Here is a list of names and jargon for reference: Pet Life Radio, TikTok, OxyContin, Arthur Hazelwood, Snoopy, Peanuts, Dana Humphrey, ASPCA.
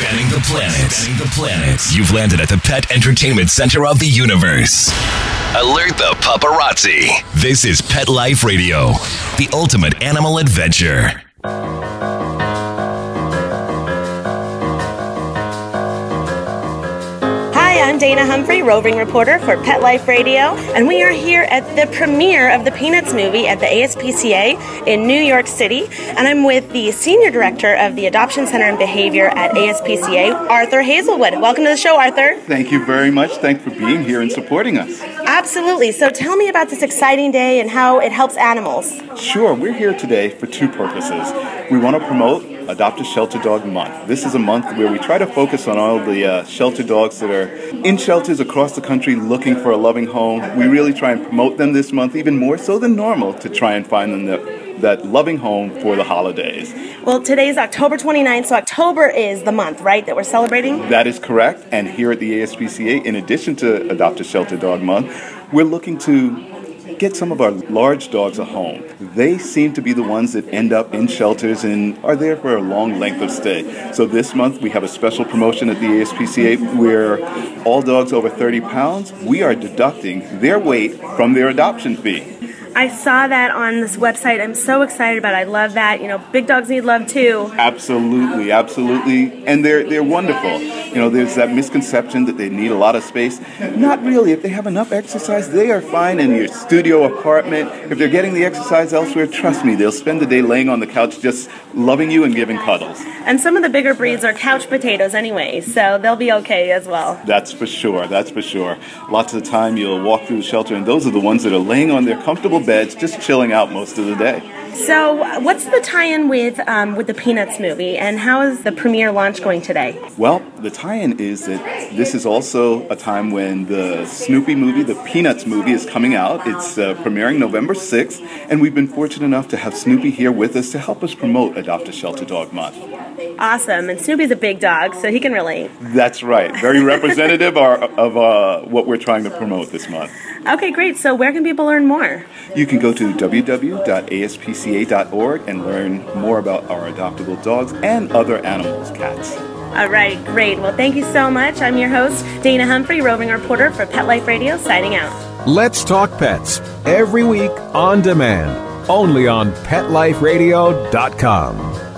Spanning the planet. You've landed at the pet entertainment center of the universe. Alert the paparazzi. This is Pet Life Radio, the ultimate animal adventure. I'm Dana Humphrey, roving reporter for Pet Life Radio, and we are here at the premiere of the Peanuts movie at the ASPCA in New York City, and I'm with the Senior Director of the Adoption Center and Behavior at ASPCA, Arthur Hazelwood. Welcome to the show, Arthur. Thank you very much. Thanks for being here and supporting us. Absolutely. So tell me about this exciting day and how it helps animals. Sure. We're here today for two purposes. We want to promote Adopt a Shelter Dog Month. This is a month where we try to focus on all the shelter dogs that are in shelters across the country looking for a loving home. We really try and promote them this month, even more so than normal, to try and find them that loving home for the holidays. Well, today's October 29th, so October is the month, right, that we're celebrating? That is correct. And here at the ASPCA, in addition to Adopt a Shelter Dog Month, we're looking to get some of our large dogs a home. They seem to be the ones that end up in shelters and are there for a long length of stay. So this month we have a special promotion at the ASPCA where all dogs over 30 pounds, we are deducting their weight from their adoption fee. I saw that on this website. I'm so excited about it. I love that. You know, big dogs need love too. Absolutely, absolutely. And they're wonderful. You know, there's that misconception that they need a lot of space. Not really. If they have enough exercise, they are fine in your studio apartment. If they're getting the exercise elsewhere, trust me, they'll spend the day laying on the couch just loving you and giving cuddles. And some of the bigger breeds are couch potatoes anyway, so they'll be okay as well. That's for sure. That's for sure. Lots of the time you'll walk through the shelter and those are the ones that are laying on their comfortable beds, just chilling out most of the day. So what's the tie-in with the Peanuts movie, and how is the premiere launch going today? Well, the tie-in is that this is also a time when the Snoopy movie, the Peanuts movie, is coming out. It's premiering November 6th, and we've been fortunate enough to have Snoopy here with us to help us promote Adopt a Shelter Dog Month. Awesome, and Snoopy's a big dog, so he can relate. That's right. Very representative of what we're trying to promote this month. Okay, great. So where can people learn more? You can go to www.aspca.org and learn more about our adoptable dogs and other animals, cats. All right, great. Well, thank you so much. I'm your host, Dana Humphrey, roving reporter for Pet Life Radio, signing out. Let's Talk Pets, every week on demand, only on PetLifeRadio.com.